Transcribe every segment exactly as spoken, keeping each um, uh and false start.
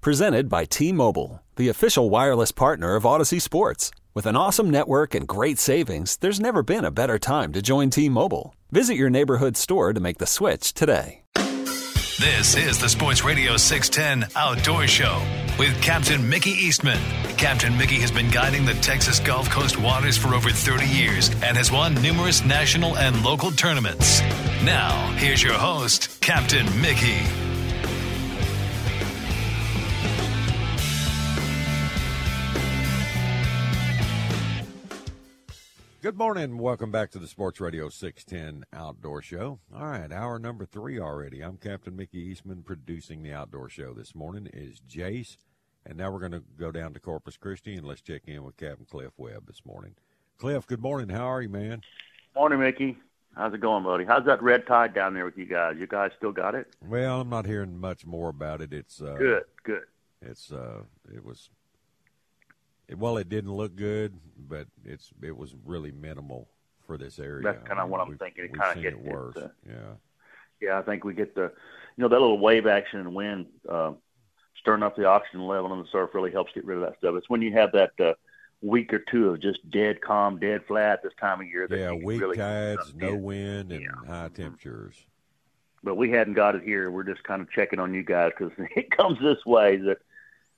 Presented by T-Mobile, the official wireless partner of Audacy Sports. With an awesome network and great savings, there's never been a better time to join T-Mobile. Visit your neighborhood store to make the switch today. This is the Sports Radio six ten Outdoor Show with Captain Mickey Eastman. Captain Mickey has been guiding the Texas Gulf Coast waters for over thirty years and has won numerous national and local tournaments. Now, here's your host, Captain Mickey. Good morning. Welcome back to the Sports Radio six ten Outdoor Show. All right, hour number three already. I'm Captain Mickey Eastman. Producing the Outdoor Show this morning is Jace. And now we're going to go down to Corpus Christi, and let's check in with Captain Cliff Webb this morning. Cliff, good morning. How are you, man? Morning, Mickey. How's it going, buddy? How's that red tide down there with you guys? You guys still got it? Well, I'm not hearing much more about it. It's uh, Good, good. It's uh, It was... Well, it didn't look good, but it's it was really minimal for this area. That's kind of I mean, what I'm thinking. It kind of gets worse. Uh, yeah, yeah. I think we get the, you know, that little wave action and wind uh, stirring up the oxygen level in the surf really helps get rid of that stuff. It's when you have that uh, week or two of just dead calm, dead flat this time of year. That yeah, weak really tides, no dead. wind, and yeah. high temperatures. But we hadn't got it here. We're just kind of checking on you guys because it comes this way that.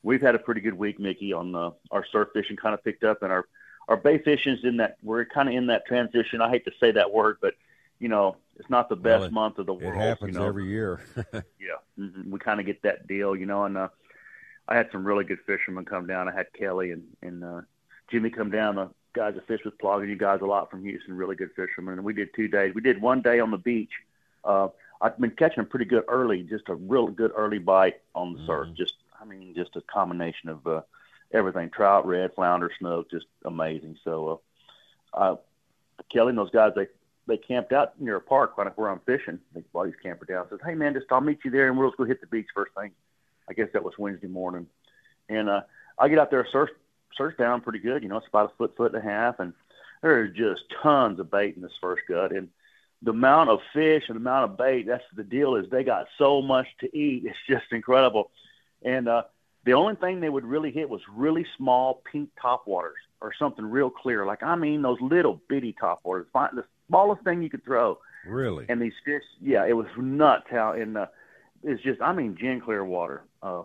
We've had a pretty good week, Mickey, on uh, our surf fishing kind of picked up, and our, our bay fishing's in that, we're kind of in that transition. I hate to say that word, but, you know, it's not the best well, it, month of the world. It happens you know? every year. yeah, we kind of get that deal, you know, and uh, I had some really good fishermen come down. I had Kelly and, and uh, Jimmy come down, the guys that fish with Plogger, you guys a lot from Houston, really good fishermen, and we did two days. We did one day on the beach. Uh, I've been catching them pretty good early, just a real good early bite on the mm-hmm. surf, just I mean, just a combination of uh, everything, trout, red, flounder, snook, just amazing. So, uh, uh, Kelly and those guys, they, they camped out near a park right where I'm fishing. They brought his camper down and says, hey, man, just I'll meet you there, and we'll just go hit the beach first thing. I guess that was Wednesday morning. And uh, I get out there, surf, surf down pretty good. You know, it's about a foot, foot and a half, and there's just tons of bait in this first gut. And the amount of fish and the amount of bait, that's the deal is they got so much to eat. It's just incredible. And uh, the only thing they would really hit was really small pink topwaters or something real clear. Like, I mean, those little bitty topwaters, the smallest thing you could throw. Really? And these fish, yeah, it was nuts how, and uh, it's just, I mean, gin clear water. Uh,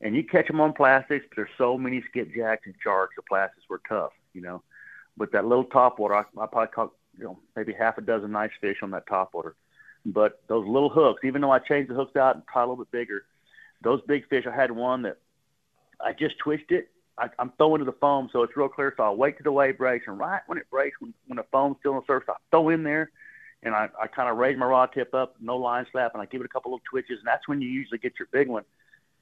and you catch them on plastics, but there's so many skipjacks and sharks, the plastics were tough, you know. But that little topwater, I, I probably caught, you know, maybe half a dozen nice fish on that topwater. But those little hooks, even though I changed the hooks out and caught a little bit bigger, those big fish, I had one that I just twitched it. I, I'm throwing to the foam, so it's real clear. So I'll wait till the wave breaks, and right when it breaks, when, when the foam's still on the surface, I throw in there, and I, I kind of raise my rod tip up, no line slap, and I give it a couple little twitches, and that's when you usually get your big one.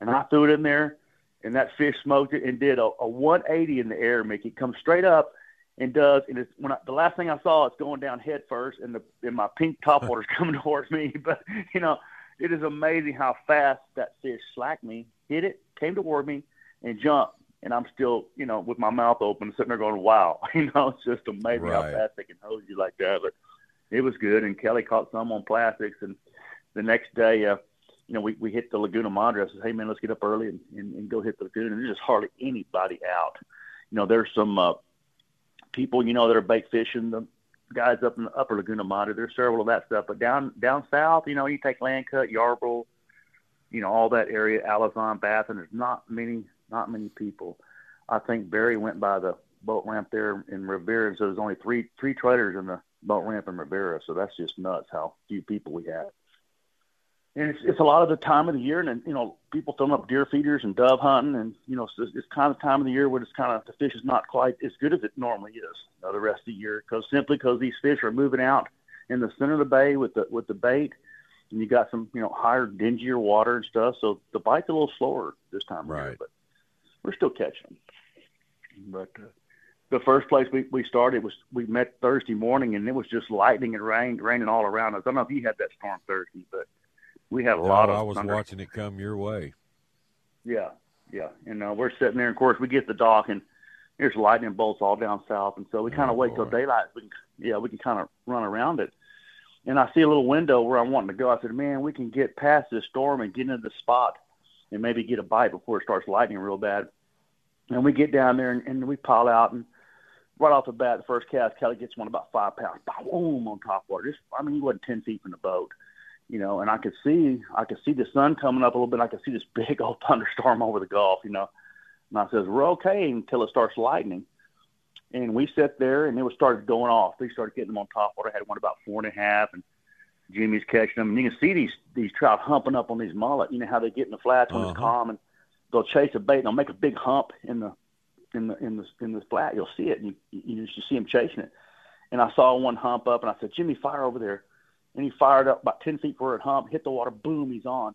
And I threw it in there, and that fish smoked it and did a, a one eighty in the air, Mickey. It comes straight up and does, and it's, when I, the last thing I saw, it's going down head first, and, the, and my pink topwater's coming towards me. But, you know, it is amazing how fast that fish slacked me, hit it, came toward me, and jumped. And I'm still, you know, with my mouth open, sitting there going, wow. You know, it's just amazing right. how fast they can hose you like that. But it was good. And Kelly caught some on plastics. And the next day, uh, you know, we, we hit the Laguna Madre. I said, hey, man, let's get up early and, and, and go hit the lagoon. And there's just hardly anybody out. You know, there's some uh, people, you know, that are bait fishing them. Guys up in the upper Laguna Madre, there's several of that stuff. But down down south, you know, you take Land Cut, Yarbrough, you know, all that area, Alazon, Baffin, there's not many, not many people. I think Barry went by the boat ramp there in Rivera, and so there's only three three traders in the boat ramp in Rivera. So that's just nuts how few people we have. And it's, it's a lot of the time of the year, and, you know, people throwing up deer feeders and dove hunting, and, you know, it's, it's kind of time of the year where it's kind of the fish is not quite as good as it normally is you know, the rest of the year, because simply because these fish are moving out in the center of the bay with the with the bait, and you got some, you know, higher, dingier water and stuff, so the bite's a little slower this time of right. year. But we're still catching them. But uh, the first place we, we started was we met Thursday morning, and it was just lightning and rain, raining all around us. I don't know if you had that storm Thursday, but we had a no, lot of I was thunder. Watching it come your way. Yeah, yeah. And uh, we're sitting there, and, of course, we get the dock, and there's lightning bolts all down south. And so we kind of oh, wait boy. till daylight. We can, yeah, we can kind of run around it. And I see a little window where I'm wanting to go. I said, man, we can get past this storm and get into the spot and maybe get a bite before it starts lightning real bad. And we get down there, and, and we pile out. And right off the bat, the first cast, Kelly gets one about five pounds. Boom, on top water. Just, I mean, he wasn't ten feet from the boat, you know. And I could see I could see the sun coming up a little bit. I could see this big old thunderstorm over the Gulf, you know. And I says, we're okay until it starts lightning. And we sat there, and it was started going off. We started getting them on top water. I had one about four and a half, and Jimmy's catching them. And you can see these these trout humping up on these mullet. You know how they get in the flats when uh-huh. it's calm, and they'll chase a bait, and they'll make a big hump in the in the in the in the flat. You'll see it, and you, you just see them chasing it. And I saw one hump up, and I said, Jimmy, fire over there. And he fired up about ten feet for it hump, hit the water, boom, he's on.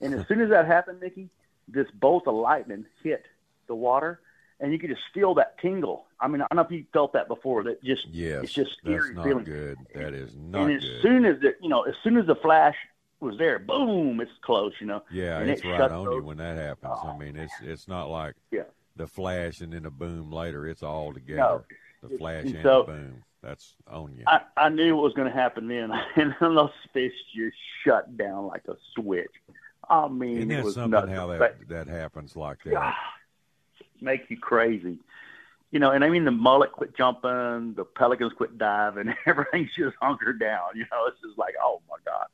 And as soon as that happened, Mickey, this bolt of lightning hit the water. And you could just feel that tingle. I mean, I don't know if you felt that before. That just yes, it's just scary that's not feeling. Good. That is not good. And as good. soon as the you know, as soon as the flash was there, boom, it's close. You know. Yeah, and it's it right on those. You when that happens. Oh, I mean, it's it's not like yeah. the flash and then a boom later. It's all together. No, the flash and so, the boom. That's on you. I, I knew what was going to happen then, and those fish just shut down like a switch. I mean, Isn't it that was something nothing. How that but, that happens like that. God. Make you crazy, you know. And I mean, the mullet quit jumping, the pelicans quit diving, everything's just hunkered down, you know. It's just like, oh my God.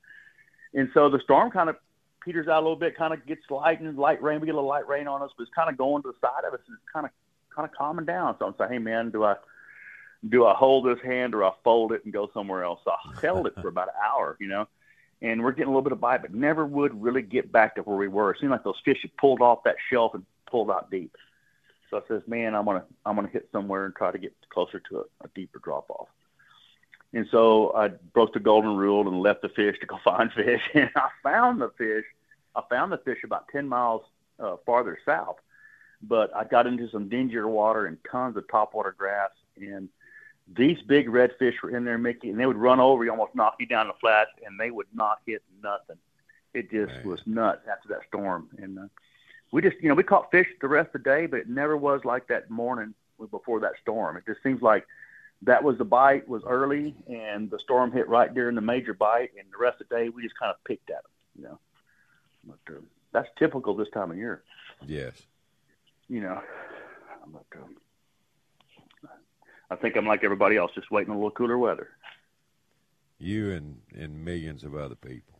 And so the storm kind of peters out a little bit, kind of gets lightning, light rain. We get a little light rain on us, but it's kind of going to the side of us, and it's kind of kind of calming down. So I'm saying, hey man, do I do I hold this hand or I fold it and go somewhere else? So I held it for about an hour, you know. And we're getting a little bit of bite, but never would really get back to where we were. It seemed like those fish had pulled off that shelf and pulled out deep. So I says, man, I'm gonna I'm gonna hit somewhere and try to get closer to a, a deeper drop off. And so I broke the golden rule and left the fish to go find fish. And I found the fish. I found the fish about ten miles uh, farther south. But I got into some dingier water and tons of topwater grass. And these big red fish were in there, Mickey, and they would run over you, almost knock you down the flat, and they would not hit nothing. It just man. was nuts after that storm. And uh, We just, you know, we caught fish the rest of the day, but it never was like that morning before that storm. It just seems like that was the bite was early, and the storm hit right during the major bite, and the rest of the day we just kind of picked at them, you know. But, uh, that's typical this time of year. Yes. You know, I'm like, um, I think I'm like everybody else, just waiting on a little cooler weather. You and, and millions of other people.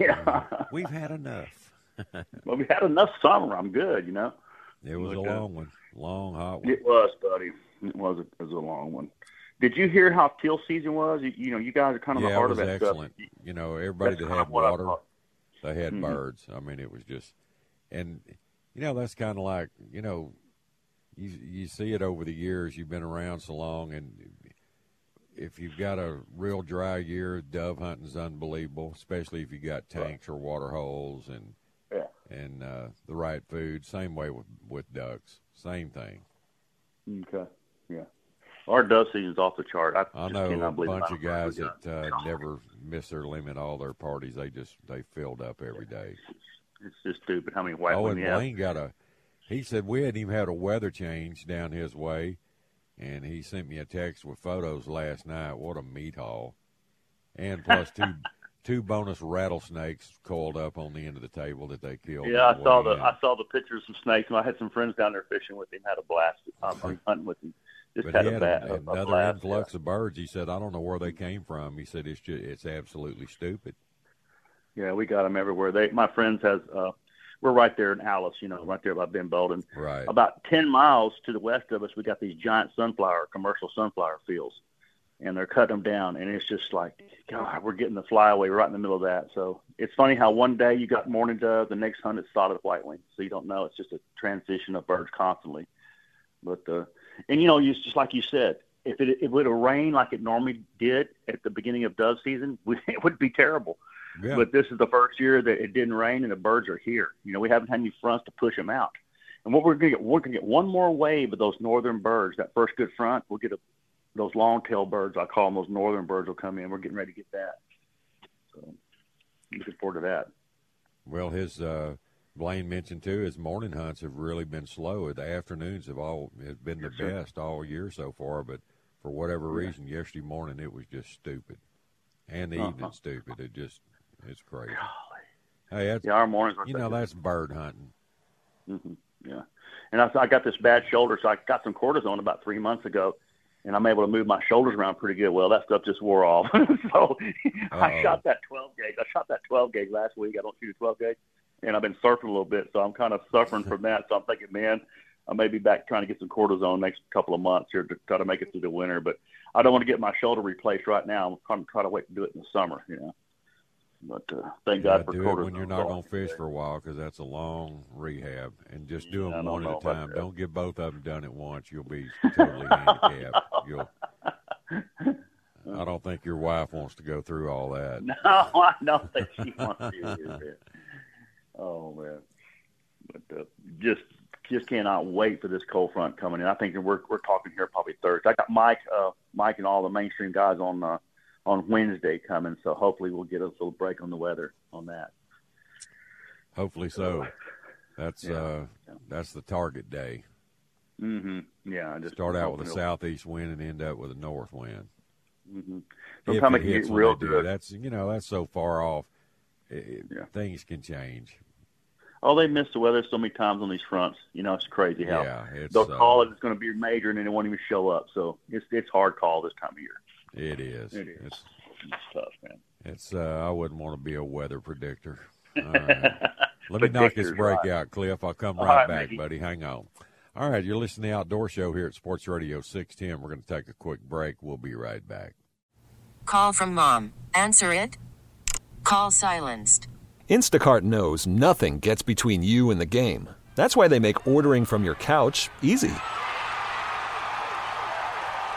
Yeah. Uh, we've had enough. Well, we had enough summer. I'm good, you know. It was a long one, long, hot one. It was, buddy. It was a, it was a long one. Did you hear how teal season was? You, you know, you guys are kind of yeah, the heart of that excellent. Stuff. You know, everybody that's that had water, they had mm-hmm. birds. I mean, it was just, and, you know, that's kind of like, you know, you you see it over the years. You've been around so long, and if you've got a real dry year, dove hunting's unbelievable, especially if you got tanks right. or water holes and, Yeah. And uh, the right food, same way with, with ducks, same thing. Okay, yeah. Our dove season's off the chart. I, I just know cannot a believe bunch of guys that uh, never miss their limit. All their parties, they just they filled up every day. It's just stupid how many white. Oh, and Blaine got a. He said we hadn't even had a weather change down his way, and he sent me a text with photos last night. What a meat haul! And plus two. Two bonus rattlesnakes coiled up on the end of the table that they killed. Yeah, I saw the in. I saw the pictures of snakes, and I had some friends down there fishing with him, had a blast. I'm hunting with him. Just but had, he had a, a, another a blast, influx yeah. of birds. He said, I don't know where they came from. He said, it's just, it's absolutely stupid. Yeah, we got them everywhere. They, my friends has uh, we're right there in Alice, you know, right there by Ben Bolden. Right. About ten miles to the west of us, we got these giant sunflower, commercial sunflower fields. And they're cutting them down, and it's just like, God, we're getting the flyaway right in the middle of that. So it's funny how one day you got morning dove, the next hunt it's solid white wing. So you don't know. It's just a transition of birds constantly. But uh, and you know, you just like you said, if it, it would have rained like it normally did at the beginning of dove season, we, it would be terrible. Yeah. But this is the first year that it didn't rain, and the birds are here. You know, we haven't had any fronts to push them out. And what we're going to get, we're going to get one more wave of those northern birds. That first good front, we'll get a, those long-tail birds, I call them, those northern birds will come in. We're getting ready to get that. So looking forward to that. Well, his uh, Blaine mentioned, too, his morning hunts have really been slow. The afternoons have all have been the yes, best sir. all year so far, but for whatever yeah. reason, yesterday morning it was just stupid. And the uh-huh. evening's stupid. It just, it's crazy. Golly. Hey, that's, yeah, our mornings are you know, that's bird hunting. Mm-hmm. Yeah. And I, I got this bad shoulder, so I got some cortisone about three months ago, and I'm able to move my shoulders around pretty good. Well, that stuff just wore off. so Uh-oh. I shot that twelve gauge. I shot that twelve gauge last week. I don't shoot a twelve gauge, and I've been surfing a little bit, so I'm kind of suffering from that. So I'm thinking, man, I may be back trying to get some cortisone next couple of months here to try to make it through the winter. But I don't want to get my shoulder replaced right now. I'm trying to wait to do it in the summer, you know. But uh, thank yeah, God for do cortisone. It when you're not going to fish for a while, because that's a long rehab. And just do them yeah, one at a time. Don't get both of them done at once. You'll be totally handicapped. You'll, I don't think your wife wants to go through all that. No, I don't think she wants to. Man. Oh, man. But uh, just just cannot wait for this cold front coming in. I think we're we're talking here probably Thursday. I got Mike uh, Mike, and all the mainstream guys on uh, on Wednesday coming, so hopefully we'll get a little break on the weather on that. Hopefully so. That's yeah. uh, yeah. that's the target day. Mm-hmm. Yeah. Just start out with a southeast wind and end up with a north wind. Mm-hmm. Sometimes it can get real good. That's you know that's so far off. It, yeah. Things can change. Oh, they miss the weather so many times on these fronts. You know, it's crazy how yeah, it's, they'll call uh, it it's going to be major, and then they won't even show up. So it's it's hard call this time of year. It is. It is. It's, it's tough, man. It's. Uh, I wouldn't want to be a weather predictor. All right. Let me knock this break right. out, Cliff. I'll come right, right back, Mickey. buddy. Hang on. All right, you're listening to the Outdoor Show here at Sports Radio six ten. We're going to take a quick break. We'll be right back. Call from mom. Answer it. Call silenced. Instacart knows nothing gets between you and the game. That's why they make ordering from your couch easy.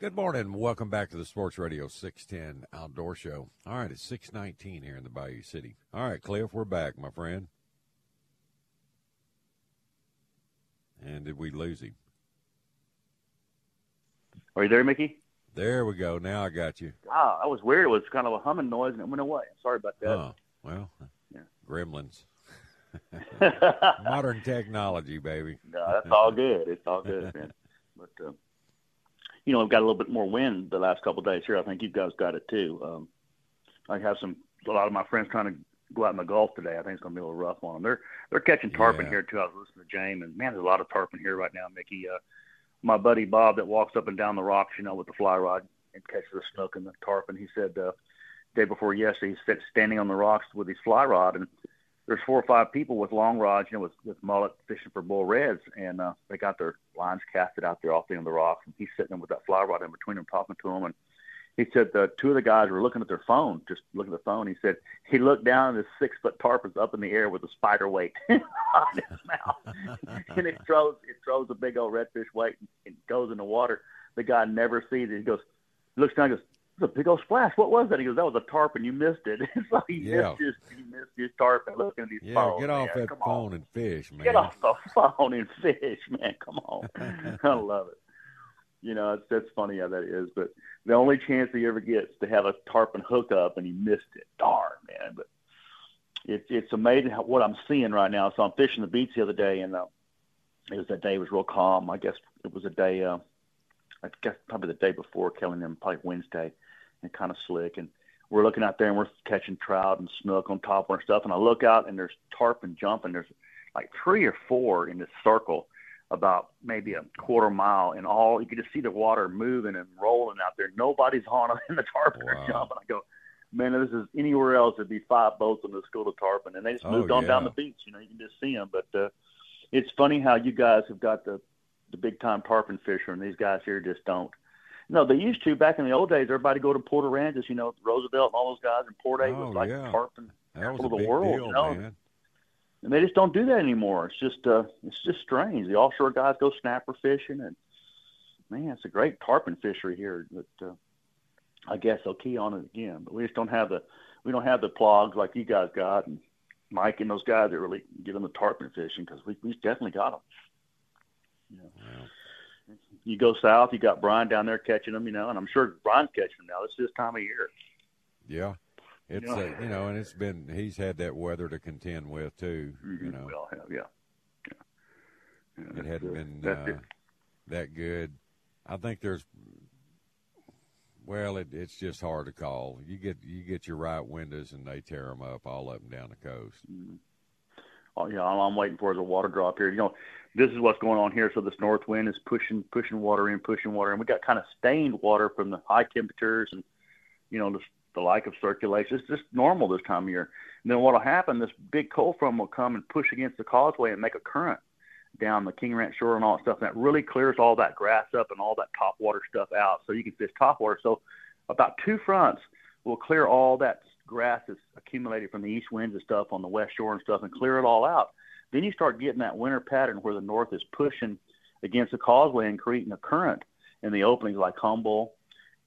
Good morning. Welcome back to the Sports Radio six ten Outdoor Show. All right, it's six nineteen here in the Bayou City. All right, Cliff, we're back, my friend. And did we lose him? Are you there, Mickey? There we go. Now I got you. Wow, that was weird. It was kind of a humming noise, and it went away. Sorry about that. Oh, well, yeah. Gremlins. Modern technology, baby. No, that's all good. It's all good, man. But, uh, you know, I've got a little bit more wind the last couple of days here. I think you guys got it too. Um, I have some a lot of my friends trying to go out in the Gulf today. I think it's going to be a little rough on them. They're they're catching tarpon yeah. here too. I was listening to James, and man, there's a lot of tarpon here right now, Mickey. Uh, my buddy Bob that walks up and down the rocks, you know, with the fly rod and catches the snook and the tarpon. He said uh, day before yesterday, he's standing on the rocks with his fly rod, and there's four or five people with long rods, you know, with, with mullet fishing for bull reds, and uh, they got their lines casted out there off the end of the rocks. And he's sitting there with that fly rod in between them, talking to them, and he said the two of the guys were looking at their phone, just looking at the phone. He said he looked down and his six-foot tarp was up in the air with a spider weight on his mouth. And it throws it throws a big old redfish weight and goes in the water. The guy never sees it. He goes, looks down and goes, "It's a big old splash. What was that?" He goes, "That was a tarp, and you missed it." And so he, yeah. missed his, he missed his tarp and looking at his yeah, phone. Yeah, get off man. that Come phone on. and fish, man. Get off the phone and fish, man. Come on. I love it. You know, it's, that's funny how that is. But the only chance he ever gets to have a tarpon hookup, and he missed it. Darn, man. But it, it's amazing how, what I'm seeing right now. So I'm fishing the beach the other day, and uh, it was that day. It was real calm. I guess it was a day uh, – I guess probably the day before killing them, probably Wednesday, and kind of slick. And we're looking out there and we're catching trout and snook on top of our stuff. And I look out and there's tarpon jumping. There's like three or four in this circle, about maybe a quarter mile and all. You can just see the water moving and rolling out there. Nobody's on them in the tarpon wow. jumping. I go, man, this is anywhere else. There'd be five boats on this school of tarpon. And they just moved oh, on yeah. down the beach. You know, you can just see them. But uh, it's funny how you guys have got the, the big-time tarpon fisher, and these guys here just don't. No, they used to. Back in the old days, everybody go to Port Aransas, you know, Roosevelt and all those guys, and Port A oh, was like yeah. tarpon capital of the world, deal, you know. Man. And they just don't do that anymore. It's just uh, it's just strange. The offshore guys go snapper fishing, and, man, it's a great tarpon fishery here. But uh, I guess they'll key on it again. But we just don't have the we don't have the plugs like you guys got, and Mike and those guys that really get them the tarpon fishing, because we, we've definitely got them. You know, wow. you go south, you got Brian down there catching them, you know, and I'm sure Brian's catching them now. This is this time of year. Yeah. It's, you know, a, you know and it's been, he's had that weather to contend with too, you know. Well, yeah. yeah. yeah it hadn't good. been uh, that good. I think there's, well, it, it's just hard to call. You get, you get your right windows and they tear them up all up and down the coast. Mm-hmm. Oh, yeah, all I'm waiting for is a water drop here. You know, this is what's going on here. So this north wind is pushing, pushing water in, pushing water in. We got kind of stained water from the high temperatures and, you know, just the lack of circulation. It's just normal this time of year. And then what'll happen? This big cold front will come and push against the causeway and make a current down the King Ranch shore and all that stuff. And that really clears all that grass up and all that top water stuff out, so you can fish top water. So about two fronts will clear all that grass that's accumulated from the east winds and stuff on the west shore and stuff and clear it all out. Then you start getting that winter pattern where the north is pushing against the causeway and creating a current in the openings like Humboldt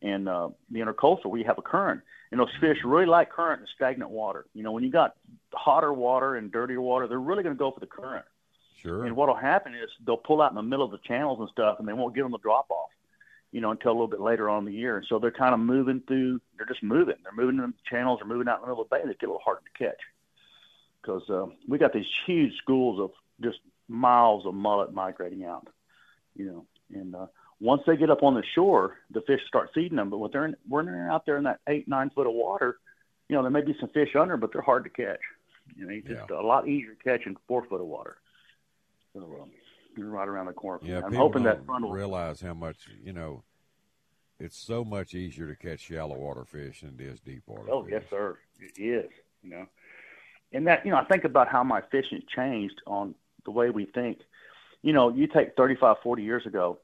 and uh, the intercoastal, where you have a current. And those fish really like current and stagnant water. You know, when you got hotter water and dirtier water, they're really going to go for the current. Sure. And what will happen is they'll pull out in the middle of the channels and stuff, and they won't give them the drop off, you know, until a little bit later on in the year. And so they're kind of moving through, they're just moving. They're moving in the channels, they're moving out in the middle of the bay, and they get a little harder to catch. Because uh, we got these huge schools of just miles of mullet migrating out, you know. And uh, once they get up on the shore, the fish start feeding them. But when they're, in, when they're out there in that eight, nine foot of water, you know, there may be some fish under, but they're hard to catch. You know, it's yeah. just a lot easier catching four foot of water. So, um, right around the corner. Yeah, I'm hoping that front will realize how much, you know, it's so much easier to catch shallow water fish than it is deep water. Oh, fish. Yes, sir. It is, you know. And that, you know, I think about how my fishing changed on the way we think. You know, you take thirty-five, forty years ago,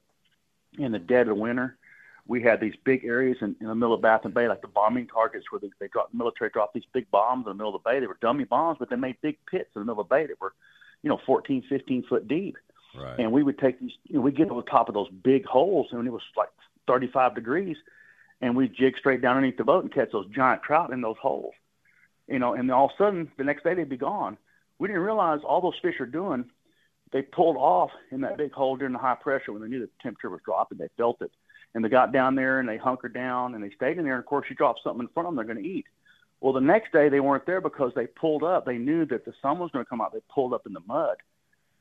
in the dead of winter, we had these big areas in, in the middle of Baffin Bay, like the bombing targets where they, they dropped, the military dropped these big bombs in the middle of the bay. They were dummy bombs, but they made big pits in the middle of the bay that were, you know, fourteen, fifteen foot deep. Right. And we would take these, you know, we'd get to the top of those big holes, and it was like thirty-five degrees, and we'd jig straight down underneath the boat and catch those giant trout in those holes. You know, and all of a sudden, the next day they'd be gone. We didn't realize all those fish are doing, they pulled off in that big hole during the high pressure when they knew the temperature was dropping. They felt it. And they got down there, and they hunkered down, and they stayed in there. And, of course, you drop something in front of them, they're going to eat. Well, the next day they weren't there because they pulled up. They knew that the sun was going to come out. They pulled up in the mud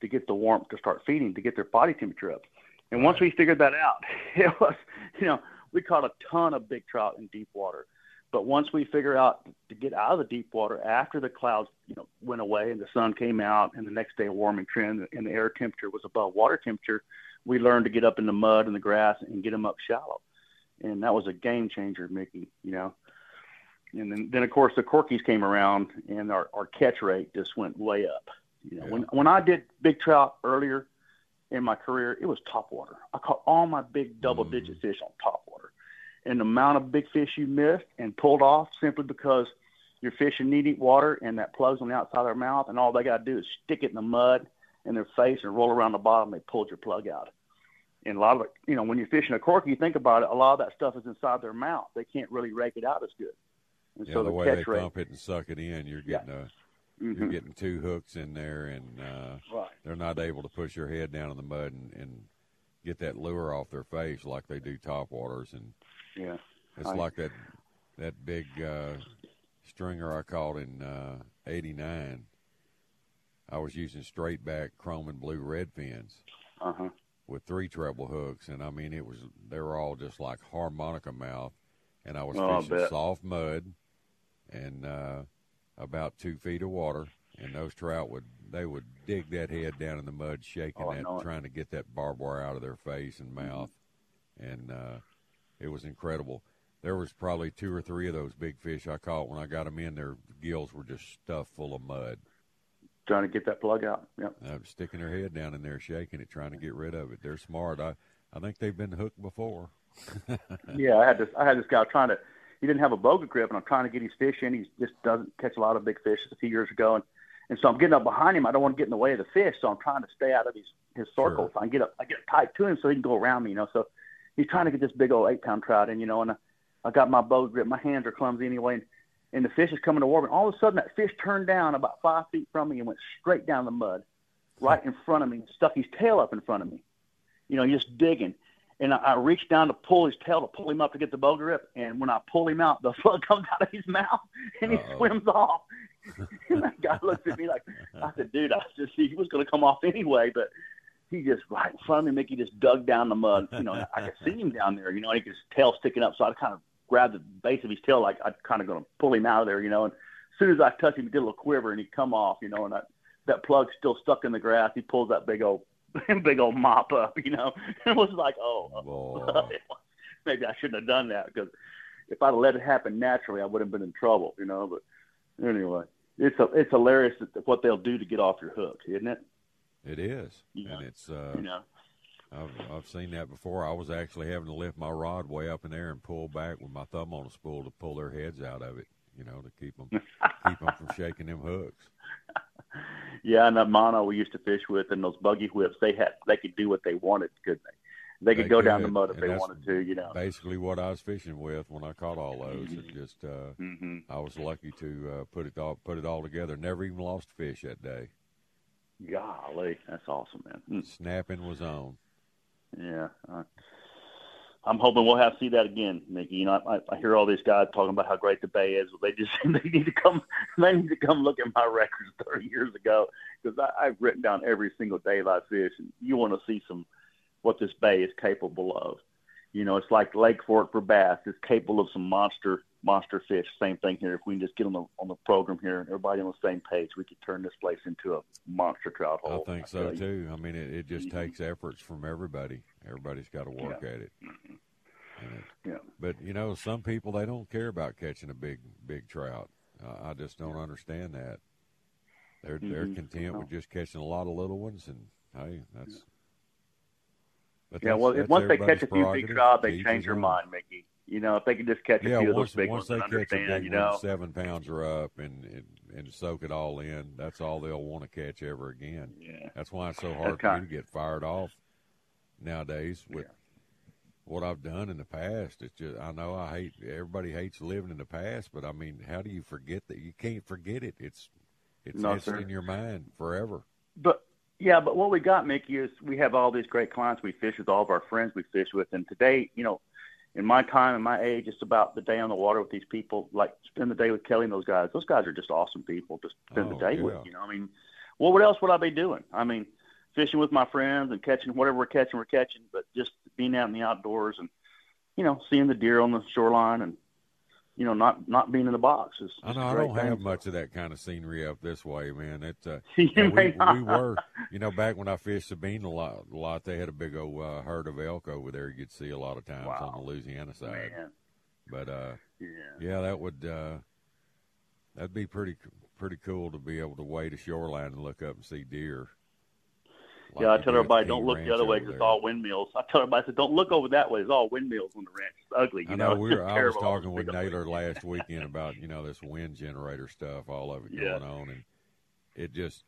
to get the warmth to start feeding, to get their body temperature up. And right. once we figured that out, it was, you know, we caught a ton of big trout in deep water. But once we figure out to get out of the deep water after the clouds, you know, went away and the sun came out and the next day a warming trend and the air temperature was above water temperature, we learned to get up in the mud and the grass and get them up shallow. And that was a game changer, Mickey, you know. And then, then of course, the Corkies came around and our, our catch rate just went way up. You know, yeah. when when I did big trout earlier in my career, it was top water. I caught all my big double-digit mm. fish on top water. and the amount of big fish you missed and pulled off simply because your fish are knee-deep water and that plug's on the outside of their mouth, and all they got to do is stick it in the mud in their face and roll around the bottom. They pulled your plug out. And a lot of, you know, when you're fishing a corky, you think about it, a lot of that stuff is inside their mouth. They can't really rake it out as good. And yeah, so the, the way catch they rate, dump it and suck it in, you're getting yeah. a – Mm-hmm. You're getting two hooks in there, and uh, right. they're not able to push their head down in the mud and, and get that lure off their face like they do topwaters. And yeah, it's I, like that that big uh, stringer I caught in uh, eighty-nine. I was using straight back chrome and blue red fins uh-huh. with three treble hooks, and I mean it was they were all just like harmonica mouth, and I was oh, fishing soft mud, and. Uh, about two feet of water, and those trout would they would dig that head down in the mud, shaking oh, that, trying to get that barbed wire out of their face and mouth, mm-hmm. and uh, it was incredible. There was probably two or three of those big fish I caught. When I got them in, their gills were just stuffed full of mud. Trying to get that plug out, yep. Uh, sticking their head down in there, shaking it, trying to get rid of it. They're smart. I, I think they've been hooked before. yeah, I had this I had this guy trying to – he didn't have a boga grip, and I'm trying to get his fish in. He just doesn't catch a lot of big fish. It's a few years ago, and, and so I'm getting up behind him. I don't want to get in the way of the fish, so I'm trying to stay out of his, his circle. Sure. So I can get up, I get tight to him so he can go around me, you know. So he's trying to get this big old eight-pound trout in, you know, and I, I got my boga grip. My hands are clumsy anyway, and, and the fish is coming to warp. And all of a sudden, that fish turned down about five feet from me and went straight down the mud right in front of me and stuck his tail up in front of me, you know, just digging. And I, I reached down to pull his tail, to pull him up to get the boga grip. And when I pull him out, the plug comes out of his mouth, and he Uh-oh. swims off. And that guy looks at me like, I said, dude, I just he was going to come off anyway. But he just right in front of me, Mickey just dug down the mud. You know, I could see him down there, you know, and he could his tail sticking up. So I kind of grabbed the base of his tail like I'm kind of going to pull him out of there, you know. And as soon as I touched him, he did a little quiver, and he'd come off, you know. And I, that plug's still stuck in the grass. He pulls that big old. big old mop up, you know. It was like, oh, maybe I shouldn't have done that, because if I'd have let it happen naturally, I would have been in trouble, you know. But anyway, it's a, it's hilarious what they'll do to get off your hook, isn't it? It is, you know? And it's uh, you know, I've I've seen that before. I was actually having to lift my rod way up in there and pull back with my thumb on a spool to pull their heads out of it, you know, to keep them keep them from shaking them hooks. Yeah, and the mono we used to fish with, and those buggy whips, they had they could do what they wanted, couldn't they? They could they go could, down the mud if they wanted to, you know. Basically, what I was fishing with when I caught all those, mm-hmm. it just uh, mm-hmm. I was lucky to uh, put it all put it all together. Never even lost a fish that day. Golly, that's awesome, man! Mm. Snapping was on. Yeah, uh, I'm hoping we'll have to see that again, Mickey. You know, I, I hear all these guys talking about how great the bay is. Well, they just they need to come they need to come look at my records thirty years ago, because I've written down every single day that I fish. And you want to see some what this bay is capable of. You know, it's like Lake Fork for bass. It's capable of some monster monster fish. Same thing here. If we can just get on the on the program here and everybody on the same page, we could turn this place into a monster trout hole. I think so I too. I mean, it, it just mm-hmm. takes efforts from everybody. Everybody's got to work yeah. at it. Mm-hmm. it. Yeah. But you know, some people they don't care about catching a big big trout. Uh, I just don't understand that. They're mm-hmm. they're content no. with just catching a lot of little ones, and hey, that's. Yeah. But yeah, well, once they catch a few big trout, they change their mind, Mickey. You know, if they can just catch a yeah, few once, of those big once ones, they catch a big you know? one, seven pounds are up, and, and and soak it all in. That's all they'll want to catch ever again. Yeah. That's why it's so hard for me to get fired off nowadays with yeah. what I've done in the past. It's just I know I hate everybody hates living in the past, but I mean, how do you forget that? You can't forget it. It's it's, no, it's in your mind forever. But. Yeah, but what we got, Mickey, is we have all these great clients we fish with, all of our friends we fish with. And today, you know, in my time and my age, it's about the day on the water with these people. Like, spend the day with Kelly and those guys. Those guys are just awesome people to spend oh, the day yeah. with. You know, I mean, well, what else would I be doing? I mean, fishing with my friends and catching whatever we're catching, we're catching. But just being out in the outdoors and, you know, seeing the deer on the shoreline and, you know, not, not being in the box. It's, it's I know I don't thing. have much of that kind of scenery up this way, man. It, uh, you yeah, we, we were, you know, back when I fished Sabine a lot, a lot they had a big old uh, herd of elk over there you could see a lot of times wow. on the Louisiana side. Man. But, uh, yeah. yeah, that would uh, that'd be pretty pretty cool to be able to wade a shoreline and look up and see deer. Like yeah, I tell everybody, don't look the other way because it's all windmills. I tell everybody, I said, don't look over that way. It's all windmills on the ranch. It's ugly. You I know, know we were, I was talking with Naylor last weekend about, you know, this wind generator stuff, all of it yeah. going on. And it just,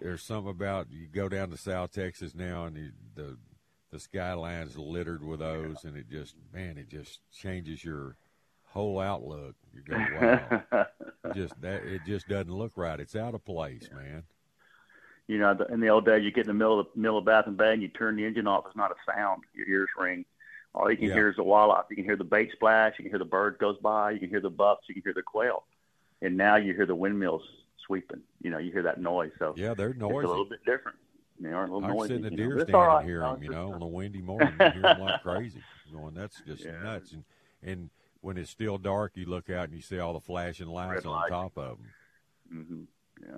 there's something about, you go down to South Texas now and you, the the skyline's littered with those, yeah. and it just, man, it just changes your whole outlook. You go, wow. just, that, it just doesn't look right. It's out of place, yeah. man. You know, in the old days, you get in the middle of the middle of Baffin Bay and you turn the engine off. It's not a sound. Your ears ring. All you can yeah. hear is the walleye. You can hear the bait splash. You can hear the bird goes by. You can hear the bucks. You can hear the quail. And now you hear the windmills sweeping. You know, you hear that noise. So yeah, they're noisy. It's a little bit different. They are a little noisy. I sit in the deer stand right. and hear them. You know, on a windy morning, you hear them like crazy. You're going, that's just yeah. nuts. And and when it's still dark, you look out and you see all the flashing lights Red on light. top of them. Mm-hmm. Yeah.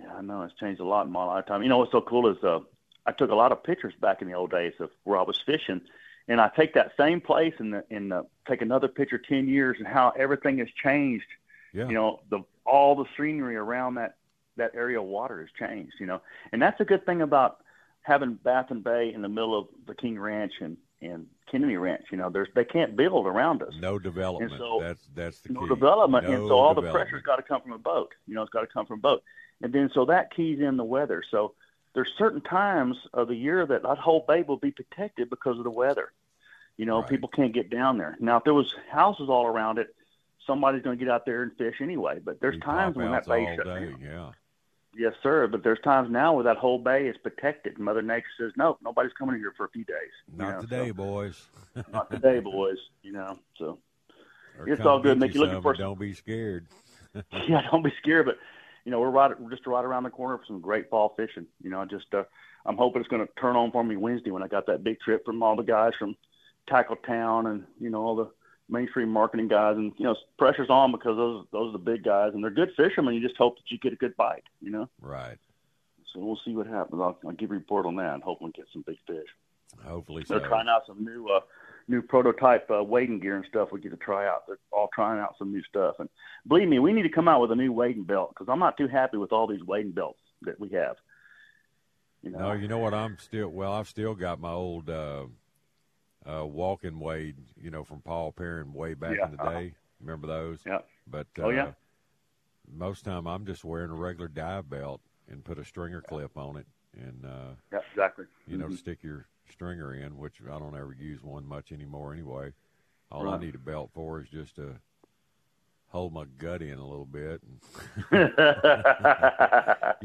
Yeah, I know. It's changed a lot in my lifetime. You know what's so cool is uh, I took a lot of pictures back in the old days of where I was fishing, and I take that same place and the, and the, take another picture ten years and how everything has changed. Yeah. You know, the all the scenery around that, that area of water has changed, you know. And that's a good thing about having Baffin Bay in the middle of the King Ranch and, and Kennedy Ranch. You know, there's they can't build around us. No development. And so, that's, that's the no key. No development. No and so all the pressure's got to come from a boat. You know, it's got to come from a boat. And then so that keys in the weather. So there's certain times of the year that that whole bay will be protected because of the weather. You know, right. people can't get down there. Now, if there was houses all around it, somebody's going to get out there and fish anyway. But there's you times when that bay shuts down. Yeah. Yes, sir. But there's times now where that whole bay is protected. Mother Nature says, no, nobody's coming here for a few days. Not know, today, so. boys. Not today, boys. You know, so or it's all good, Mickey. Looking for don't be scared. yeah, don't be scared, but. You know, we're right we're just right around the corner for some great fall fishing. You know, just uh, I'm hoping it's going to turn on for me Wednesday when I got that big trip from all the guys from Tackle Town and, you know, all the mainstream marketing guys. And, you know, pressure's on because those those are the big guys. And they're good fishermen. You just hope that you get a good bite, you know. Right. So we'll see what happens. I'll, I'll give a report on that and hopefully get some big fish. Hopefully so. They're trying out some new uh, – new prototype uh, wading gear and stuff we get to try out. They're all trying out some new stuff. And believe me, we need to come out with a new wading belt because I'm not too happy with all these wading belts that we have. You know? No, you know what? I'm still, well, I've still got my old uh, uh, walking wade, you know, from Paul Perrin way back yeah, in the uh-huh. day. Remember those? Yeah. But uh, oh, yeah. most time I'm just wearing a regular dive belt and put a stringer clip on it and, uh, yeah, exactly. you mm-hmm. know, stick your stringer in, which I don't ever use one much anymore anyway. All right. I need a belt for is just to hold my gut in a little bit and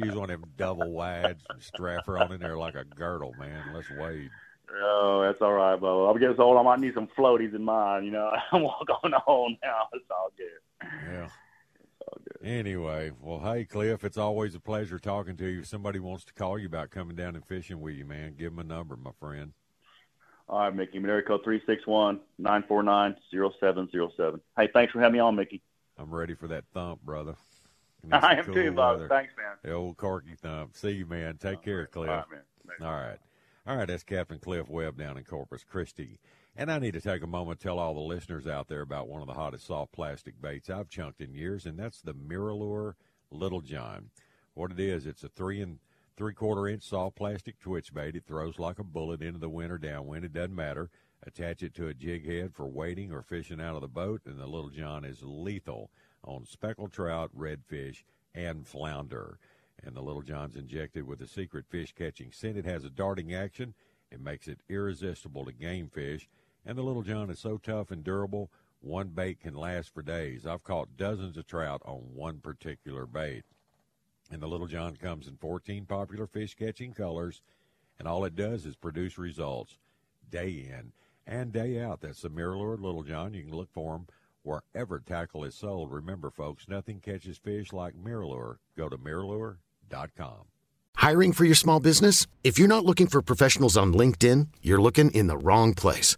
use one of them double wides and strap her on in there like a girdle, man. Let's wade. Oh, that's all right, Bo. I guess old I might need some floaties in mine, you know. I'm walking on now. It's all good. Yeah. Anyway, well, hey, Cliff, it's always a pleasure talking to you. If somebody wants to call you about coming down and fishing with you, man, give them a number, my friend. All right, Mickey. Area code three six one, nine four nine, zero seven zero seven. Hey, thanks for having me on, Mickey. I'm ready for that thump, brother. I am cool too, brother. Thanks, man. The old Corky thump. See you, man. Take All care, right. Cliff. All right, man. Thanks. All right. All right, that's Captain Cliff Webb down in Corpus Christi. And I need to take a moment to tell all the listeners out there about one of the hottest soft plastic baits I've chunked in years, and that's the MirrOlure Lil' John. What it is, it's a three and three-quarter inch soft plastic twitch bait. It throws like a bullet into the wind or downwind. It doesn't matter. Attach it to a jig head for wading or fishing out of the boat, and the Lil' John is lethal on speckled trout, redfish, and flounder. And the Lil' John's injected with a secret fish-catching scent. It has a darting action. It makes it irresistible to game fish. And the Lil' John is so tough and durable, one bait can last for days. I've caught dozens of trout on one particular bait. And the Lil' John comes in fourteen popular fish-catching colors, and all it does is produce results day in and day out. That's the MirrOlure Lil' John. You can look for them wherever tackle is sold. Remember, folks, nothing catches fish like MirrOlure. Go to MirrOlure dot com. Hiring for your small business? If you're not looking for professionals on LinkedIn, you're looking in the wrong place.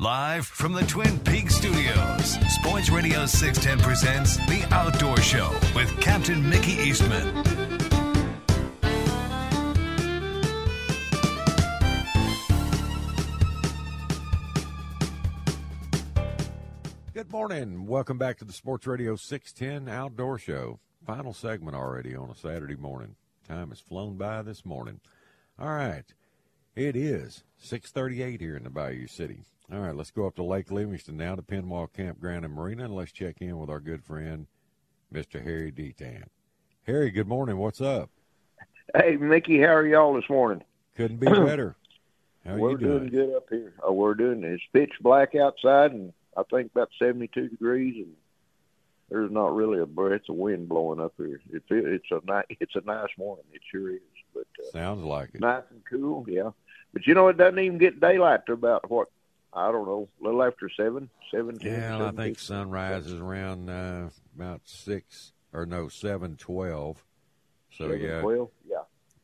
Live from the Twin Peaks Studios, Sports Radio six ten presents The Outdoor Show with Captain Mickey Eastman. Good morning. Welcome back to the Sports Radio six ten Outdoor Show. Final segment already on a Saturday morning. Time has flown by this morning. All right. It is six thirty-eight here in the Bayou City. All right, let's go up to Lake Livingston now to Penwall Campground and Marina, and let's check in with our good friend, Mister Harry Detant. Harry, good morning. What's up? Hey, Mickey, how are y'all this morning? Couldn't be better. How are we're you doing? We're doing good up here. Oh, we're doing it. It's pitch black outside, and I think about seventy-two degrees, and there's not really a breath of wind blowing up here. It, it's a nice, it's a nice morning. It sure is. But uh, sounds like it. Nice and cool, yeah. But you know, it doesn't even get daylight to about what? I don't know, a little after seven, seven. Yeah, seven, I think six. Sunrise is around uh, about six or no seven twelve. So seven, yeah, twelve, yeah.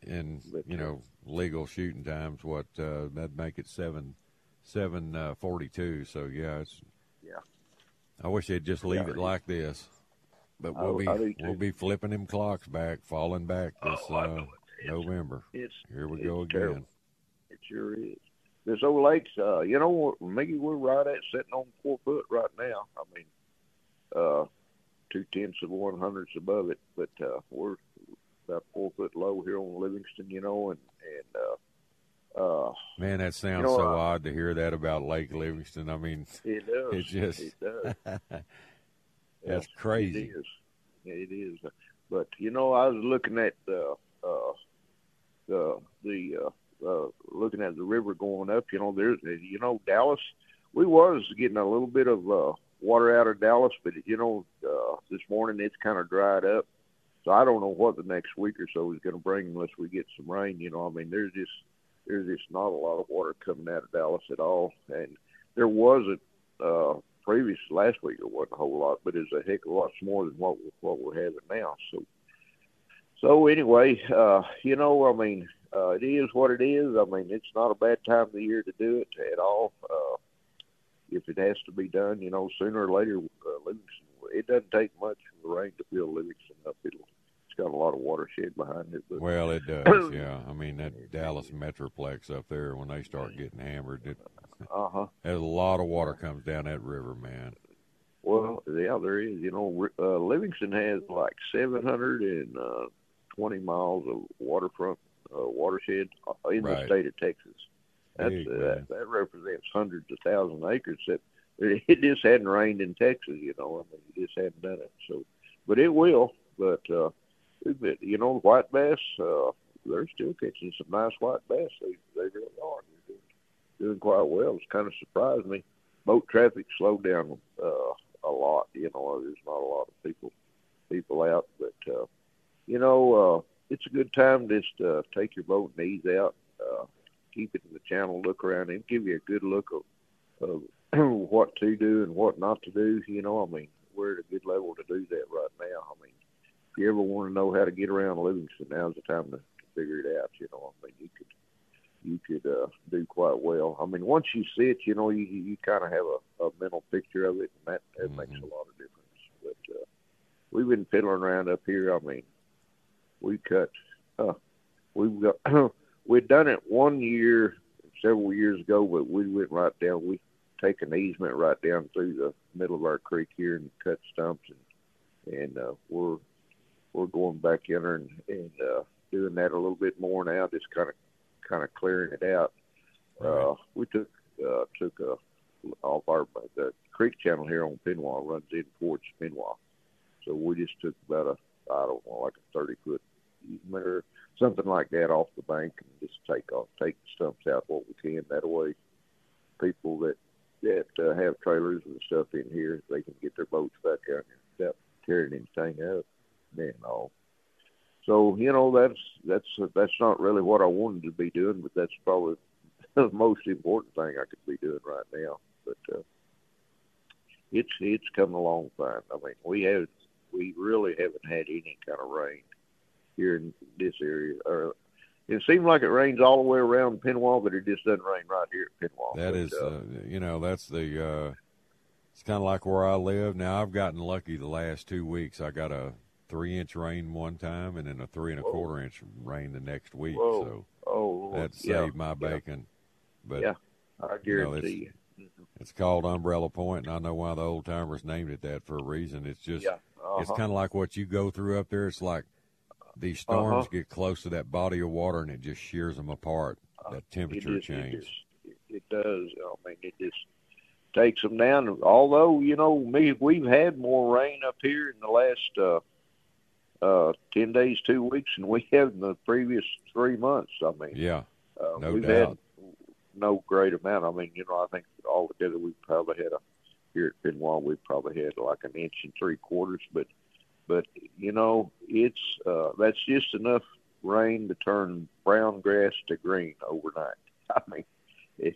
And but, you know, legal shooting times. What uh, that'd make it seven, seven uh, forty-two. So yeah, it's. Yeah. I wish they'd just leave yeah. it like this, but we'll I, be I we'll be flipping them clocks back, falling back this oh, uh, it's, November. It's, Here we it's go again. Terrible. It sure is. This old lake's, uh, you know, maybe we're right at sitting on four foot right now. I mean, uh, two tenths of one hundredths above it, but uh, we're about four foot low here on Livingston, you know. And, and uh, uh, man, that sounds you know, so I, odd to hear that about Lake Livingston. I mean, it does. It just it does. That's yes, crazy. It is. It is. But you know, I was looking at the uh, the the. Uh, Uh, looking at the river going up, you know, there's, you know, Dallas, we was getting a little bit of uh, water out of Dallas, but, you know, uh, this morning it's kind of dried up. So I don't know what the next week or so is going to bring unless we get some rain. You know, I mean, there's just, there's just not a lot of water coming out of Dallas at all. And there wasn't uh, previous last week, there wasn't a whole lot, but it's a heck of a lot more than what, what we're having now. So, so anyway, uh, you know, I mean, Uh, it is what it is. I mean, it's not a bad time of the year to do it at all. Uh, if it has to be done, you know, sooner or later, uh, Livingston, it doesn't take much for the rain to fill Livingston up. It'll, it's got a lot of watershed behind it. But, well, it does, yeah. I mean, that Dallas Metroplex up there, when they start getting hammered, it, uh-huh. a lot of water comes down that river, man. Well, yeah, there is. You know, uh, Livingston has like seven hundred twenty miles of waterfront Uh, watershed in right. the state of Texas. That's, uh, that, that represents hundreds of thousands of acres. That it just hadn't rained in Texas, you know. I mean, it just hadn't done it. So, but it will. But uh, you know, white bass, uh, they're still catching some nice white bass. They they really are. They're doing, doing quite well. It's kind of surprised me. Boat traffic slowed down uh, a lot. You know, there's not a lot of people people out. But uh, you know. Uh, It's a good time to just uh, take your boat and ease out, uh, keep it in the channel, look around, and give you a good look of, of what to do and what not to do. You know, I mean, we're at a good level to do that right now. I mean, if you ever want to know how to get around Livingston, now's the time to, to figure it out. You know, I mean, you could you could uh, do quite well. I mean, once you see it, you know, you you kind of have a, a mental picture of it, and that, that mm-hmm. makes a lot of difference. But uh, we've been fiddling around up here. I mean. We cut, uh, we've got, we'd done it one year, several years ago, but we went right down, we take an easement right down through the middle of our creek here and cut stumps, and, and uh, we're, we're going back in there and, and uh, doing that a little bit more now, just kind of, kind of clearing it out. Right. Uh, we took, uh, took a, off our, the creek channel here on Penwall runs in towards Penwall. So we just took about a, I don't know, like a thirty foot easement or something like that off the bank and just take off, take the stumps out what we can. That way people that that uh, have trailers and stuff in here, they can get their boats back out here without tearing anything up and all. So, you know, that's that's uh, that's not really what I wanted to be doing, but that's probably the most important thing I could be doing right now. But uh, it's it's coming along fine. I mean, we have we really haven't had any kind of rain here in this area. Or, it seems like it rains all the way around Penwall, but it just doesn't rain right here at Penwall. That but, is, uh, uh, you know, that's the. Uh, it's kind of like where I live now. I've gotten lucky the last two weeks. I got a three-inch rain one time, and then a three and a quarter inch rain the next week. Whoa. So oh, that saved yeah, my bacon. Yeah. But yeah, I guarantee you. Know, it's called Umbrella Point, and I know why the old timers named it that for a reason. It's just, yeah. uh-huh. It's kind of like what you go through up there. It's like these storms uh-huh. get close to that body of water, and it just shears them apart. Uh, that temperature it is, change. It, is, it does. I mean, it just takes them down. Although, you know, me, we've had more rain up here in the last uh, uh, ten days, two weeks, than we have in the previous three months. I mean, yeah, uh, no we've doubt. Had, no great amount. I mean, you know, I think all together we probably had a here at Penwall we probably had like an inch and three quarters, but but you know, it's uh, that's just enough rain to turn brown grass to green overnight. I mean, it,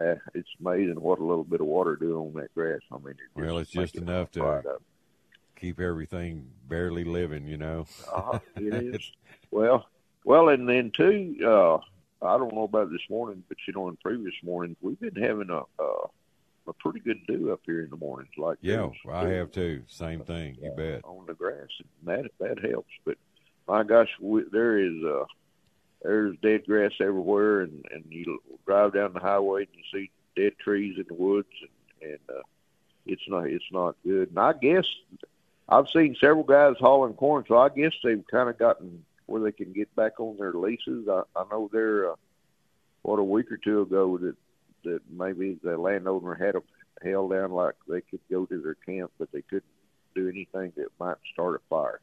uh, it's amazing what a little bit of water do on that grass. I mean, it well, it's just enough to right keep everything barely living, you know. uh, it is. Well, well, and then too. Uh, I don't know about this morning, but, you know, in previous mornings, we've been having a uh, a pretty good dew up here in the mornings. Like yeah, this. I have too. Same thing, you uh, bet. On the grass, and that that helps. But, my gosh, we, there is uh, there's dead grass everywhere, and, and you drive down the highway and you see dead trees in the woods, and, and uh, it's not it's not good. And I guess I've seen several guys hauling corn, so I guess they've kind of gotten – where they can get back on their leases. I, I know there, uh, what, a week or two ago that, that maybe the landowner had them held down like they could go to their camp, but they couldn't do anything that might start a fire.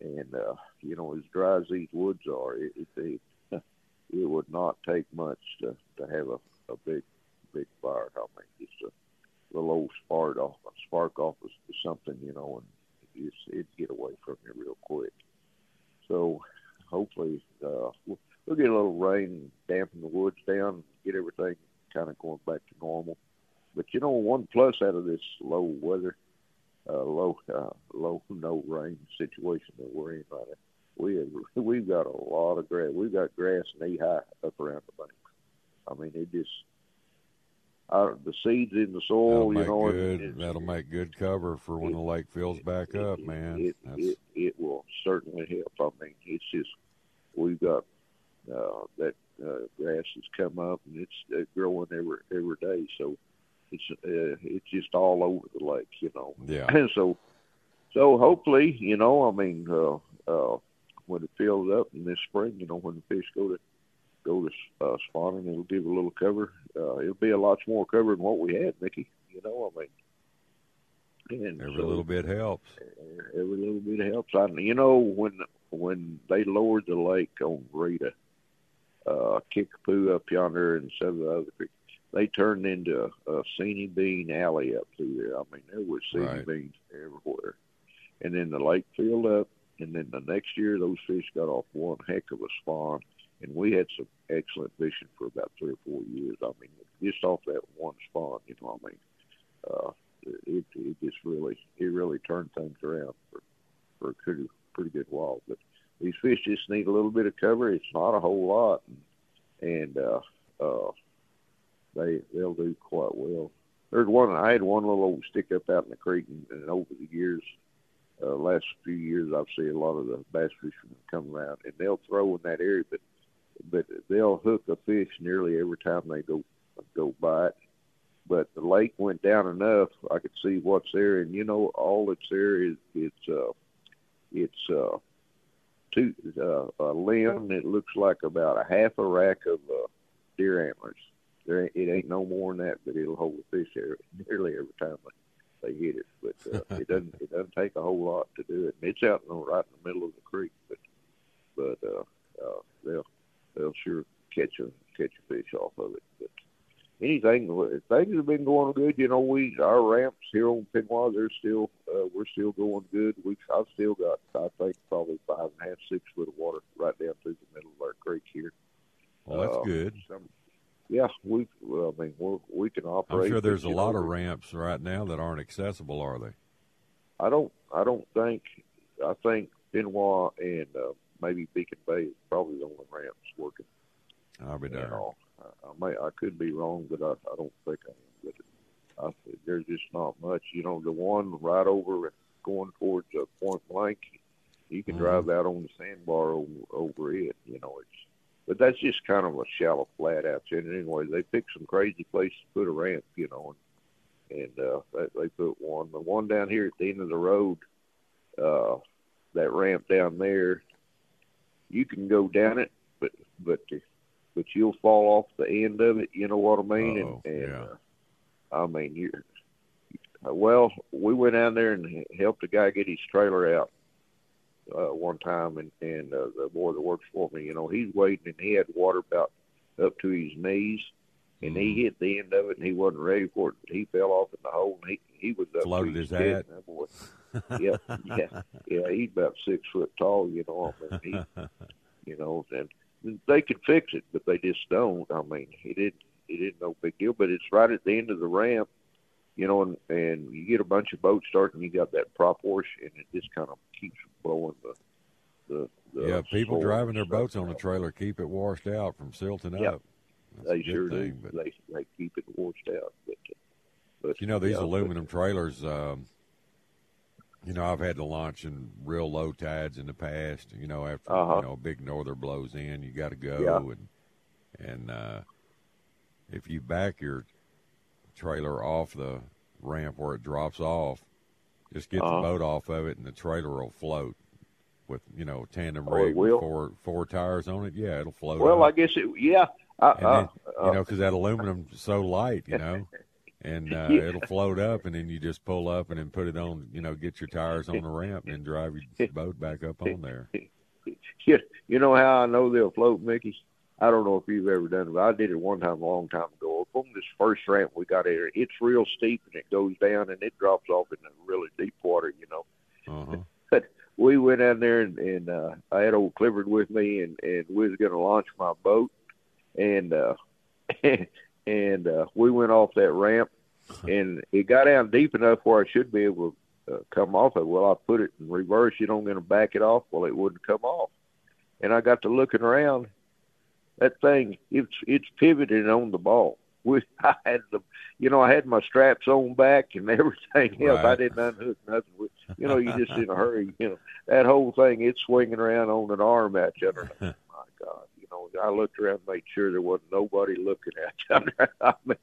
And, uh, you know, as dry as these woods are, it it, it, it would not take much to, to have a, a big, big fire. I mean, just a little old spark off, spark off of something, you know, and it's, it'd get away from you real quick. So hopefully uh, we'll, we'll get a little rain, dampen the woods down, get everything kind of going back to normal. But, you know, one plus out of this low weather, uh, low, uh, low, no rain situation that we're in right now, we have, we've got a lot of grass. We've got grass knee-high up around the bank. I mean, it just, uh, the seeds in the soil, you know. Good, it, that'll make good cover for when it, the lake fills back it, up, it, man. It, it, it will certainly help. I mean, it's just we've got uh, that uh, grass has come up, and it's uh, growing every every day. So it's uh, it's just all over the lake, you know. Yeah. And so so hopefully, you know, I mean, uh, uh, when it fills up in this spring, you know, when the fish go to go to uh, spawning, it'll give a little cover. Uh, it'll be a lot more cover than what we had, Mickey. You know, I mean. And every so, little bit helps. Every little bit helps. I, you know, when when they lowered the lake on Rita, uh, Kickapoo up yonder and several other creeks, they turned into a, a sini bean alley up through there. I mean, there was sini right. beans everywhere. And then the lake filled up, and then the next year those fish got off one heck of a spawn. And we had some excellent fishing for about three or four years. I mean, just off that one spawn, you know what I mean? Uh, it, it just really, it really turned things around for, for a pretty, pretty good while. But these fish just need a little bit of cover. It's not a whole lot. And, and uh, uh, they, they'll do quite well. There's one, I had one little old stick up out in the creek, and, and over the years, uh, last few years, I've seen a lot of the bass fishermen come around, and they'll throw in that area, but but they'll hook a fish nearly every time they go go by it. But the lake went down enough, I could see what's there, and you know, all that's there is it's uh, it's uh, two, uh, a limb that looks like about a half a rack of uh, deer antlers. There ain't, it ain't no more than that, but it'll hold a fish there nearly every time they, they hit it. But uh, it doesn't it doesn't take a whole lot to do it. And it's out in the, right in the middle of the creek, but but uh, uh, they'll. They'll sure catch a catch a fish off of it. But anything, things have been going good. You know, we our ramps here on Penwall, they're still uh, we're still going good. We I've still got I think probably five and a half, six foot of water right down through the middle of our creek here. Well, that's uh, good. Some, yeah, we well, I mean we we can operate. I'm sure there's a lot know, of ramps right now that aren't accessible, are they? I don't I don't think I think Penwall and uh, maybe Beacon Bay is probably the only ramps working. I'll be darned. I may, I could be wrong, but I, I don't think I am. But I, there's just not much. You know, the one right over going towards uh, Point Blank, you can mm-hmm. drive out on the sandbar over, over it. You know, it's but that's just kind of a shallow flat out there. And anyway, they picked some crazy place to put a ramp. You know, and, and uh, they, they put one. The one down here at the end of the road, uh, that ramp down there, you can go down it, but but. The, But you'll fall off the end of it, you know what I mean? Oh, and and yeah. uh, I mean, you. Well, we went down there and helped a guy get his trailer out uh, one time, and and uh, the boy that works for me, you know, he's waiting, and he had water about up to his knees, and mm. he hit the end of it, and he wasn't ready for it. He fell off in the hole, and he he was up floated to his, his head. That boy. yeah, yeah, yeah. He's about six foot tall, you know. I mean, he, you know, and. They could fix it, but they just don't. I mean, it didn't. It isn't no big deal. But it's right at the end of the ramp, you know, and, and you get a bunch of boats starting. You got that prop wash, and it just kind of keeps blowing the. the, the yeah, people driving their boats on the trailer keep it washed out from silting yeah, up. That's they sure thing, do. But they they keep it washed out. But, but you know these yeah, aluminum but, trailers. Um, You know, I've had to launch in real low tides in the past. You know, after uh-huh. you know a big norther blows in, you got to go. Yeah. And and uh, if you back your trailer off the ramp where it drops off, just get uh-huh. the boat off of it, and the trailer will float with you know tandem oh, rig with four four tires on it. Yeah, it'll float. Well, out. I guess it. Yeah. Uh, and then, uh, you know, because that aluminum's so light, you know. And uh, yeah. it'll float up, and then you just pull up and then put it on, you know, get your tires on the ramp and drive your boat back up on there. You know how I know they'll float, Mickey? I don't know if you've ever done it, but I did it one time a long time ago. Up on this first ramp we got here, it's real steep, and it goes down, and it drops off into really deep water, you know. Uh-huh. But we went down there, and, and uh, I had old Clifford with me, and, and we was going to launch my boat, and uh, and uh, we went off that ramp. And it got down deep enough where I should be able to uh, come off it. Well, I put it in reverse. You know, I'm going to back it off. Well, it wouldn't come off. And I got to looking around. That thing, it's it's pivoted on the ball. We, I had the, you know, I had my straps on back and everything else. Right. I didn't unhook nothing. With, you know, you're just in a hurry. You know, that whole thing, it's swinging around on an arm at you. Oh, my God. You know, I looked around and made sure there wasn't nobody looking at you. I mean,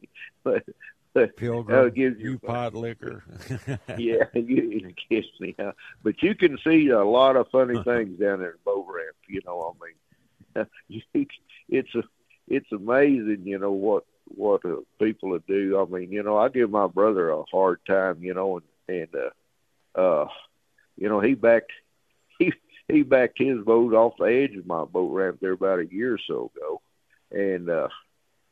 but. Pilgrim, gives you, you pot liquor. yeah, you kiss me. Huh? But you can see a lot of funny things down there at boat ramp. You know, I mean, it's a, it's amazing. You know what what uh, people do. I mean, you know, I give my brother a hard time. You know, and and uh, uh, you know, he backed he he backed his boat off the edge of my boat ramp there about a year or so ago, and. uh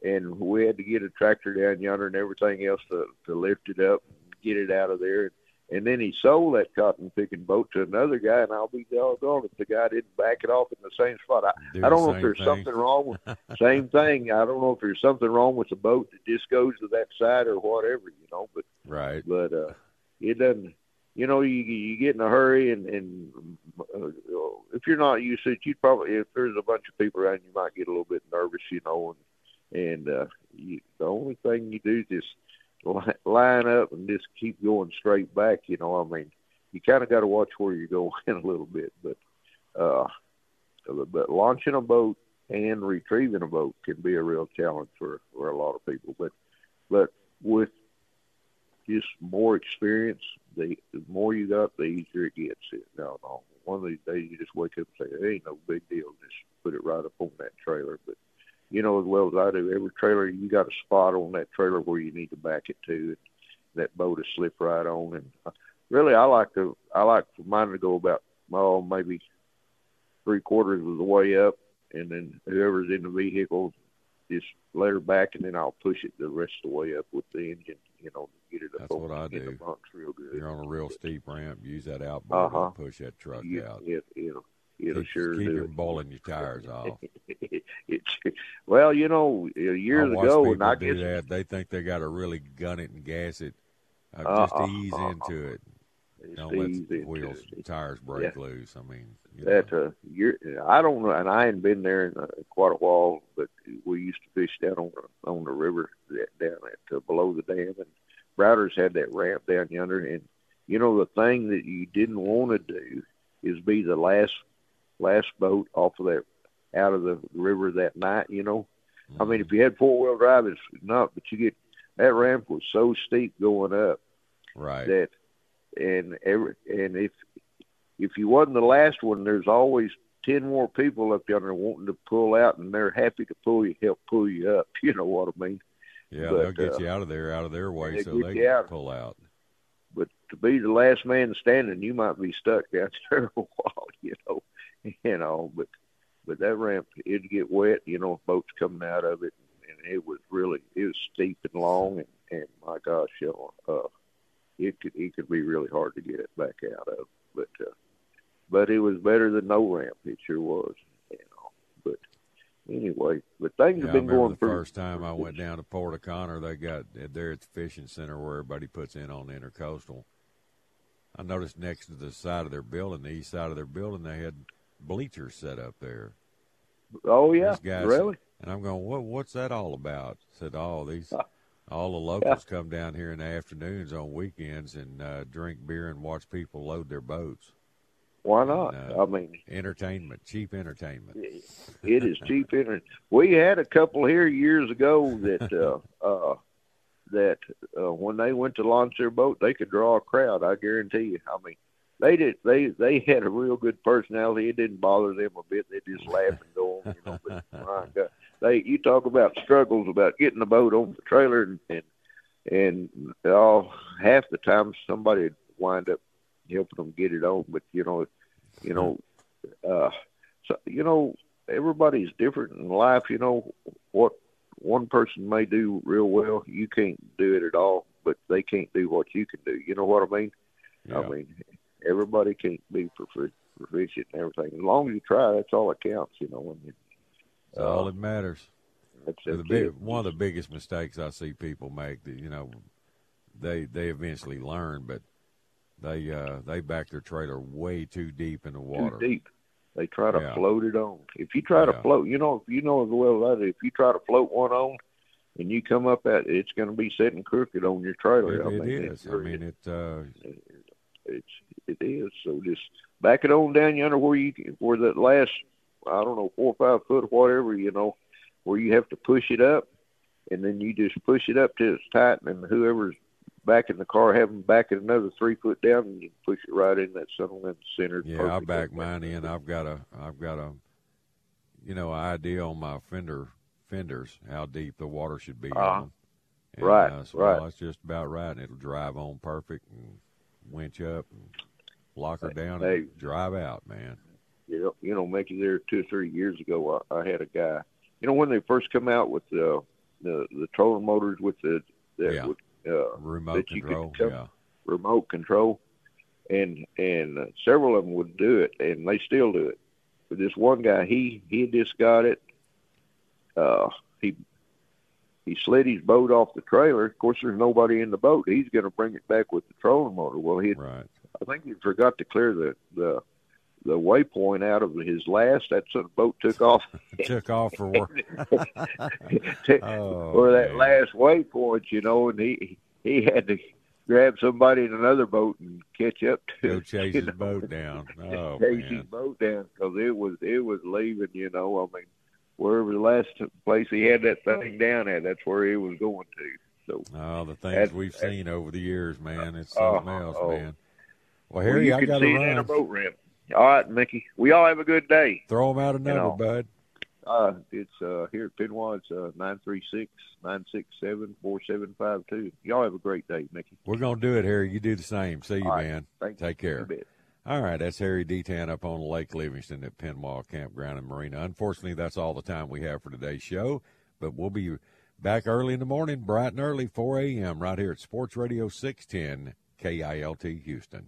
And we had to get a tractor down yonder and everything else to, to lift it up and get it out of there. And then he sold that cotton picking boat to another guy, and I'll be doggone if the guy didn't back it off in the same spot. I, do I don't know if there's thing. something wrong with same thing. I don't know if there's something wrong with the boat that just goes to that side or whatever, you know. But right, but uh, it doesn't. You know, you you get in a hurry, and and uh, if you're not used to it, you'd probably if there's a bunch of people around, you might get a little bit nervous, you know. And, And uh, you, the only thing you do is just li- line up and just keep going straight back. You know, I mean, you kind of got to watch where you're going a little bit. But uh, but launching a boat and retrieving a boat can be a real challenge for, for a lot of people. But but with just more experience, the, the more you got, the easier it gets. No, no. One of these days you just wake up and say, it ain't no big deal. Just put it right up on that trailer. But you know as well as I do, every trailer, you got a spot on that trailer where you need to back it to, and that boat will slip right on. And really, I like to, I like for mine to go about, oh, maybe three quarters of the way up, and then whoever's in the vehicle just let her back, and then I'll push it the rest of the way up with the engine, you know, to get it up. That's what I do. Real good. You're on a real steep ramp. Use that outboard uh-huh. and push that truck you, out. Yeah, yeah. It'll keep, sure keep your bowl and your tires off. It's, well, you know, years ago, and I guess that, they think they got to really gun it and gas it. Uh, uh, just uh, ease uh, into uh, it. Don't let the wheels and tires break yeah. loose. I mean, you that know. Uh, you're, I don't know, and I ain't been there in uh, quite a while. But we used to fish down on the, on the river that, down at uh, below the dam, and Browder's had that ramp down yonder. And you know, the thing that you didn't want to do is be the last. last boat off of that, out of the river that night, you know. Mm-hmm. I mean, if you had four-wheel drive, it's not, but you get, that ramp was so steep going up. Right. That, and every, and if, if you wasn't the last one, there's always ten more people up yonder wanting to pull out, and they're happy to pull you, help pull you up, you know what I mean? Yeah, but, they'll get uh, you out of there, out of their way, so they can out. pull out. But to be the last man standing, you might be stuck down there a while, you know. You know, but but that ramp, it'd get wet, you know, boats coming out of it, and, and it was really, it was steep and long, and, and my gosh, you know, uh, it could it could be really hard to get it back out of. But uh, but it was better than no ramp, it sure was, you know. But anyway, but things yeah, have been I going the through. The first time I went down to Port O'Connor, they got there at the fishing center where everybody puts in on the Intercoastal. I noticed next to the side of their building, the east side of their building, they had bleachers set up there. Oh yeah, really? And I'm going, what? What's that all about? I said, oh, these, all the locals yeah. come down here in the afternoons on weekends and uh, drink beer and watch people load their boats. Why not? And, uh, I mean, entertainment, cheap entertainment. It is cheap entertainment. We had a couple here years ago that uh, uh, that uh, when they went to launch their boat, they could draw a crowd. I guarantee you. I mean. They did. They they had a real good personality. It didn't bother them a bit. They just laughed and go on. You know, but my God, they you talk about struggles about getting the boat on the trailer and and, and all half the time somebody would wind up helping them get it on. But you know, you know, uh, so you know everybody's different in life. You know what one person may do real well, you can't do it at all. But they can't do what you can do. You know what I mean? Yeah. I mean. Everybody can't be proficient and everything. As long as you try, that's all that counts, you know. That's uh, all that matters. That's, that's the big, one of the biggest mistakes I see people make, that, you know, they they eventually learn, but they uh, they back their trailer way too deep in the water. Too deep. They try to yeah. float it on. If you try yeah. to float, you know, if you know as well as I do, if you try to float one on and you come up at it, it's going to be sitting crooked on your trailer. It, I it mean, is. I mean, it... Uh, it It's, it is. So just back it on down yonder where you can, where that last, I don't know, four or five foot, whatever, you know, where you have to push it up, and then you just push it up till it's tight, and whoever's back in the car, have them back it another three foot down, and you push it right in that settlement center. Yeah, I back mine in. I've got a, I've got a, you know, idea on my fender fenders how deep the water should be. Uh, on them. And, right, uh, so right. Well, that's just about right, and it'll drive on perfect. And winch up, and lock her down, hey, and drive out, man. You know, you know, Mickey, there two or three years ago, I, I had a guy. You know, when they first come out with the the, the trolling motors with the, the yeah. with, uh, remote control, tell, yeah, remote control, and and uh, several of them would do it, and they still do it. But this one guy, he he just got it. Uh, he. He slid his boat off the trailer. Of course, there's nobody in the boat. He's going to bring it back with the trolling motor. Well, he, right. I think he forgot to clear the, the the waypoint out of his last. That's when the boat took off. took off for work. oh, or that man. last waypoint, you know, and he he had to grab somebody in another boat and catch up to Go chase his know? boat down. Oh, chase man. his boat down because it was, it was leaving, you know. I mean, wherever the last place he had that thing down at, that's where he was going to. So, oh, the things that, we've that, seen over the years, man. It's something uh, else, uh, man. Well, Harry, well, you I got to run. You can see it in a boat ramp. All right, Mickey. We all have a good day. Throw them out a number, you know, bud. Uh, it's uh, here at Penwall. It's nine three six, nine six seven, four seven five two. Y'all have a great day, Mickey. We're going to do it, Harry. You do the same. See you, all man. Right. Take care. You All right, that's Harry Detant up on Lake Livingston at Penwall Campground and Marina. Unfortunately, that's all the time we have for today's show. But we'll be back early in the morning, bright and early, four a.m., right here at Sports Radio six ten K I L T Houston.